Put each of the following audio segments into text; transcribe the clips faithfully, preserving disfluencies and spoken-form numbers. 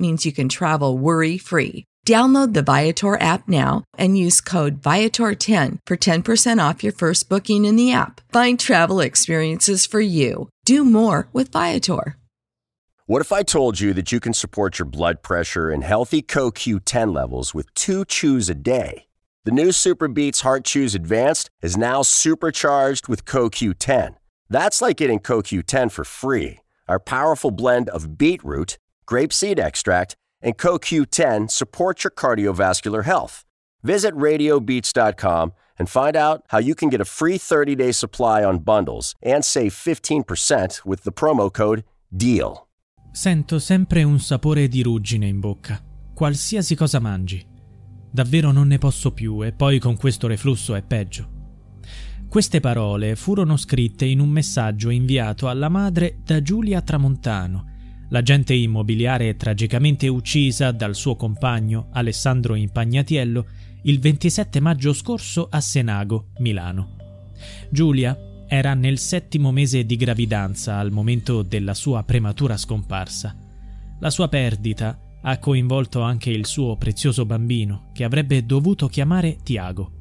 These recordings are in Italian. means you can travel worry-free. Download the Viator app now and use code Viator ten for ten percent off your first booking in the app. Find travel experiences for you. Do more with Viator. What if I told you that you can support your blood pressure and healthy Co Q ten levels with two chews a day? The new Superbeats Heart Chews Advanced is now supercharged with Co Q ten. That's like getting Co Q ten for free. Our powerful blend of beetroot, grapeseed extract, and Co Q ten support your cardiovascular health. Visit radio beats dot com and find out how you can get a free thirty-day supply on bundles and save fifteen percent with the promo code DEAL. Sento sempre un sapore di ruggine in bocca, qualsiasi cosa mangi. Davvero non ne posso più, e poi con questo reflusso è peggio. Queste parole furono scritte in un messaggio inviato alla madre da Giulia Tramontano, l'agente immobiliare tragicamente uccisa dal suo compagno Alessandro Impagnatiello il ventisette maggio scorso a Senago, Milano. Giulia era nel settimo mese di gravidanza al momento della sua prematura scomparsa. La sua perdita ha coinvolto anche il suo prezioso bambino, che avrebbe dovuto chiamare Thiago.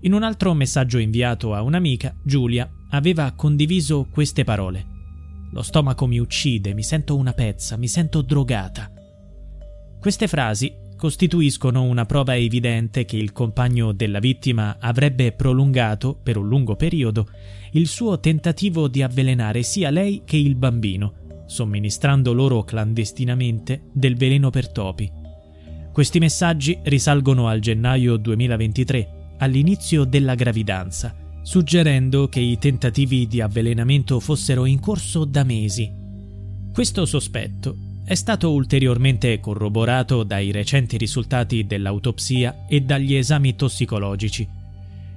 In un altro messaggio inviato a un'amica, Giulia aveva condiviso queste parole: «Lo stomaco mi uccide, mi sento una pezza, mi sento drogata». Queste frasi costituiscono una prova evidente che il compagno della vittima avrebbe prolungato, per un lungo periodo, il suo tentativo di avvelenare sia lei che il bambino, somministrando loro clandestinamente del veleno per topi. Questi messaggi risalgono al gennaio duemilaventitré, all'inizio della gravidanza, suggerendo che i tentativi di avvelenamento fossero in corso da mesi. Questo sospetto è stato ulteriormente corroborato dai recenti risultati dell'autopsia e dagli esami tossicologici.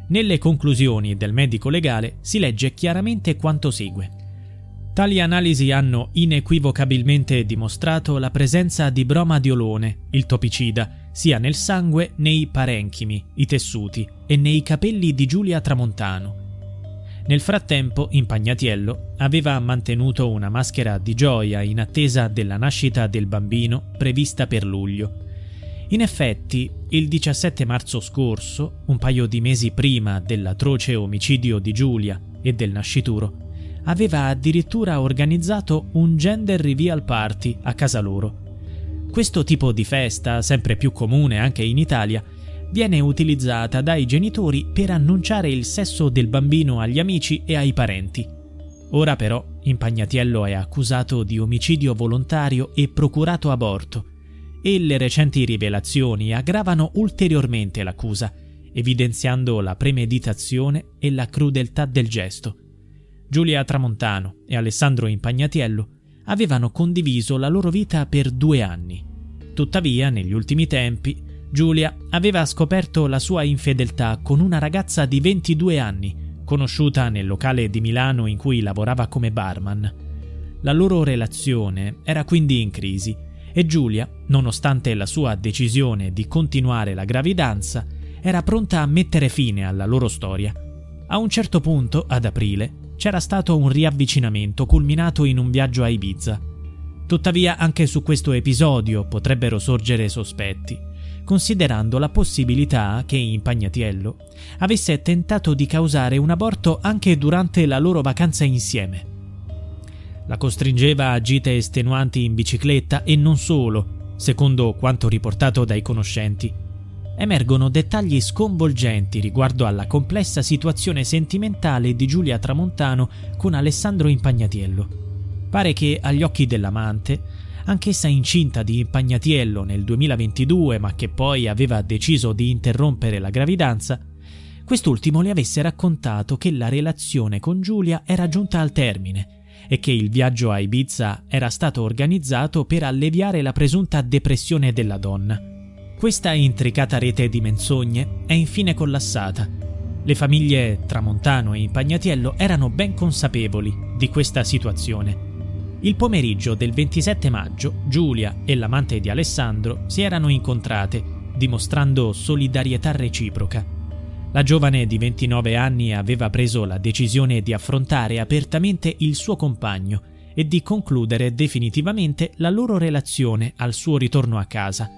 Nelle conclusioni del medico legale si legge chiaramente quanto segue: tali analisi hanno inequivocabilmente dimostrato la presenza di bromadiolone, il topicida, sia nel sangue, nei parenchimi, i tessuti e nei capelli di Giulia Tramontano. Nel frattempo, Impagnatiello aveva mantenuto una maschera di gioia in attesa della nascita del bambino, prevista per luglio. In effetti, il diciassette marzo scorso, un paio di mesi prima dell'atroce omicidio di Giulia e del nascituro, aveva addirittura organizzato un gender reveal party a casa loro. Questo tipo di festa, sempre più comune anche in Italia, viene utilizzata dai genitori per annunciare il sesso del bambino agli amici e ai parenti. Ora però Impagnatiello è accusato di omicidio volontario e procurato aborto, e le recenti rivelazioni aggravano ulteriormente l'accusa, evidenziando la premeditazione e la crudeltà del gesto. Giulia Tramontano e Alessandro Impagnatiello avevano condiviso la loro vita per due anni. Tuttavia, negli ultimi tempi, Giulia aveva scoperto la sua infedeltà con una ragazza di ventidue anni, conosciuta nel locale di Milano in cui lavorava come barman. La loro relazione era quindi in crisi e Giulia, nonostante la sua decisione di continuare la gravidanza, era pronta a mettere fine alla loro storia. A un certo punto, ad aprile, c'era stato un riavvicinamento culminato in un viaggio a Ibiza. Tuttavia anche su questo episodio potrebbero sorgere sospetti, considerando la possibilità che Impagnatiello avesse tentato di causare un aborto anche durante la loro vacanza insieme. La costringeva a gite estenuanti in bicicletta e non solo, secondo quanto riportato dai conoscenti. Emergono dettagli sconvolgenti riguardo alla complessa situazione sentimentale di Giulia Tramontano con Alessandro Impagnatiello. Pare che, agli occhi dell'amante, anch'essa incinta di Impagnatiello nel duemilaventidue, ma che poi aveva deciso di interrompere la gravidanza, quest'ultimo le avesse raccontato che la relazione con Giulia era giunta al termine e che il viaggio a Ibiza era stato organizzato per alleviare la presunta depressione della donna. Questa intricata rete di menzogne è infine collassata. Le famiglie Tramontano e Impagnatiello erano ben consapevoli di questa situazione. Il pomeriggio del ventisette maggio, Giulia e l'amante di Alessandro si erano incontrate, dimostrando solidarietà reciproca. La giovane di ventinove anni aveva preso la decisione di affrontare apertamente il suo compagno e di concludere definitivamente la loro relazione al suo ritorno a casa.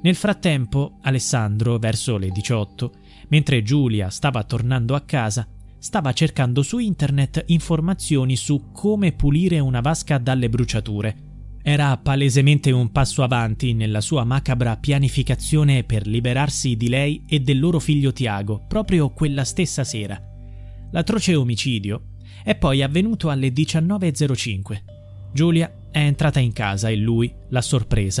Nel frattempo, Alessandro, verso le diciotto, mentre Giulia stava tornando a casa, stava cercando su internet informazioni su come pulire una vasca dalle bruciature. Era palesemente un passo avanti nella sua macabra pianificazione per liberarsi di lei e del loro figlio Thiago proprio quella stessa sera. L'atroce omicidio è poi avvenuto alle diciannove e zero cinque. Giulia è entrata in casa e lui l'ha sorpresa.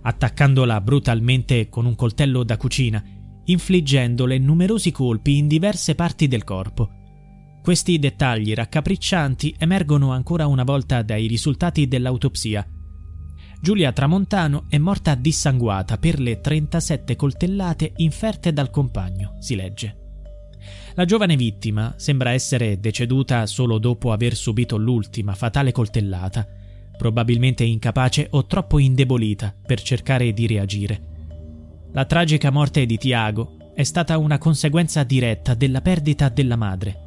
Attaccandola brutalmente con un coltello da cucina, infliggendole numerosi colpi in diverse parti del corpo. Questi dettagli raccapriccianti emergono ancora una volta dai risultati dell'autopsia. Giulia Tramontano è morta dissanguata per le trentasette coltellate inferte dal compagno, si legge. La giovane vittima sembra essere deceduta solo dopo aver subito l'ultima fatale coltellata, probabilmente incapace o troppo indebolita per cercare di reagire. La tragica morte di Thiago è stata una conseguenza diretta della perdita della madre.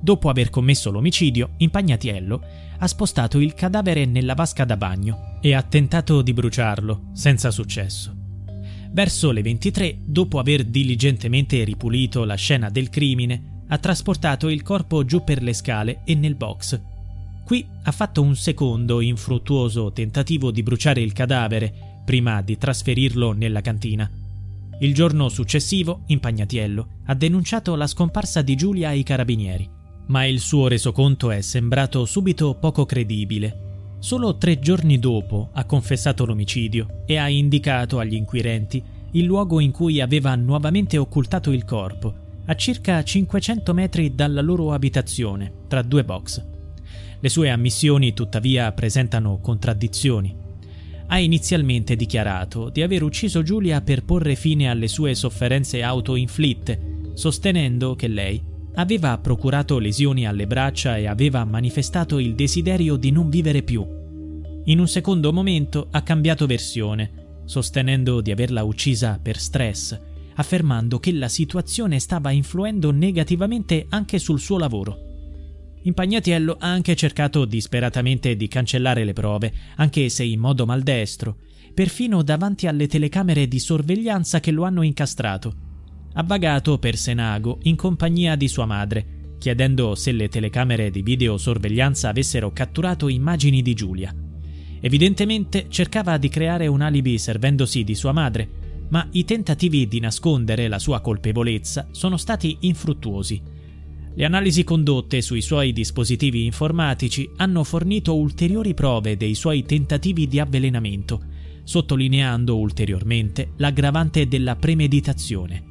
Dopo aver commesso l'omicidio, Impagnatiello ha spostato il cadavere nella vasca da bagno e ha tentato di bruciarlo, senza successo. Verso le ventitré, dopo aver diligentemente ripulito la scena del crimine, ha trasportato il corpo giù per le scale e nel box. Qui ha fatto un secondo infruttuoso tentativo di bruciare il cadavere prima di trasferirlo nella cantina. Il giorno successivo, Impagnatiello ha denunciato la scomparsa di Giulia ai carabinieri, ma il suo resoconto è sembrato subito poco credibile. Solo tre giorni dopo ha confessato l'omicidio e ha indicato agli inquirenti il luogo in cui aveva nuovamente occultato il corpo, a circa cinquecento metri dalla loro abitazione, tra due box. Le sue ammissioni, tuttavia, presentano contraddizioni. Ha inizialmente dichiarato di aver ucciso Giulia per porre fine alle sue sofferenze autoinflitte, sostenendo che lei aveva procurato lesioni alle braccia e aveva manifestato il desiderio di non vivere più. In un secondo momento ha cambiato versione, sostenendo di averla uccisa per stress, affermando che la situazione stava influendo negativamente anche sul suo lavoro. Impagnatiello ha anche cercato disperatamente di cancellare le prove, anche se in modo maldestro, perfino davanti alle telecamere di sorveglianza che lo hanno incastrato. Ha vagato per Senago in compagnia di sua madre, chiedendo se le telecamere di videosorveglianza avessero catturato immagini di Giulia. Evidentemente cercava di creare un alibi servendosi di sua madre, ma i tentativi di nascondere la sua colpevolezza sono stati infruttuosi. Le analisi condotte sui suoi dispositivi informatici hanno fornito ulteriori prove dei suoi tentativi di avvelenamento, sottolineando ulteriormente l'aggravante della premeditazione.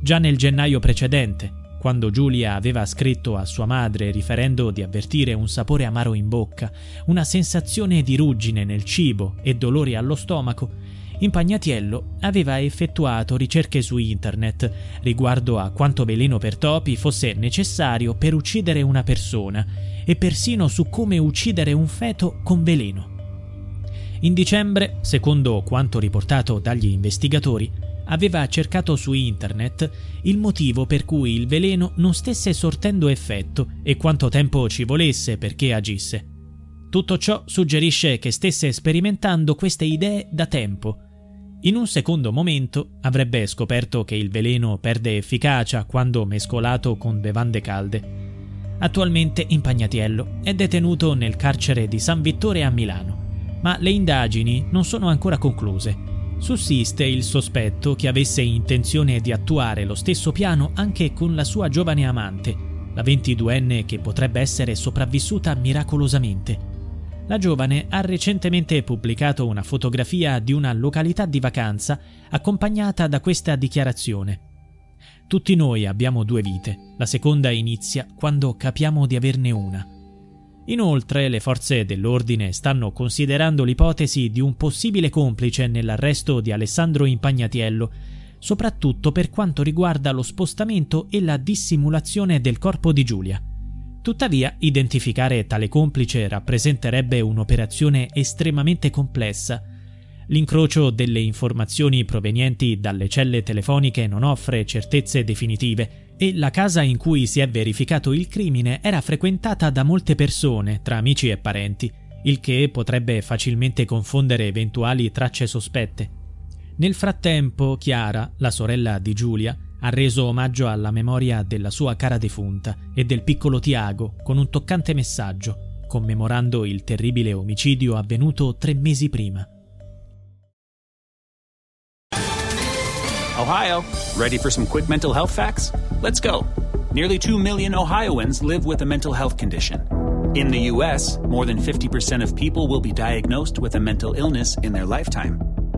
Già nel gennaio precedente, Quando Giulia aveva scritto a sua madre riferendo di avvertire un sapore amaro in bocca, una sensazione di ruggine nel cibo e dolori allo stomaco, Impagnatiello aveva effettuato ricerche su internet riguardo a quanto veleno per topi fosse necessario per uccidere una persona e persino su come uccidere un feto con veleno. In dicembre, secondo quanto riportato dagli investigatori, aveva cercato su internet il motivo per cui il veleno non stesse sortendo effetto e quanto tempo ci volesse perché agisse. Tutto ciò suggerisce che stesse sperimentando queste idee da tempo. In un secondo momento avrebbe scoperto che il veleno perde efficacia quando mescolato con bevande calde. Attualmente Impagnatiello è detenuto nel carcere di San Vittore a Milano, ma le indagini non sono ancora concluse. Sussiste il sospetto che avesse intenzione di attuare lo stesso piano anche con la sua giovane amante, la ventiduenne che potrebbe essere sopravvissuta miracolosamente. La giovane ha recentemente pubblicato una fotografia di una località di vacanza accompagnata da questa dichiarazione: «Tutti noi abbiamo due vite, la seconda inizia quando capiamo di averne una». Inoltre, le forze dell'ordine stanno considerando l'ipotesi di un possibile complice nell'arresto di Alessandro Impagnatiello, soprattutto per quanto riguarda lo spostamento e la dissimulazione del corpo di Giulia. Tuttavia, identificare tale complice rappresenterebbe un'operazione estremamente complessa. L'incrocio delle informazioni provenienti dalle celle telefoniche non offre certezze definitive e la casa in cui si è verificato il crimine era frequentata da molte persone, tra amici e parenti, il che potrebbe facilmente confondere eventuali tracce sospette. Nel frattempo, Chiara, la sorella di Giulia, ha reso omaggio alla memoria della sua cara defunta e del piccolo Thiago con un toccante messaggio, commemorando il terribile omicidio avvenuto tre mesi prima. Ohio, ready for some quick mental health facts? Let's go. Nearly two million Ohioans live with a mental health condition. In the U S, more than fifty percent of people will be diagnosed with a mental illness in their lifetime.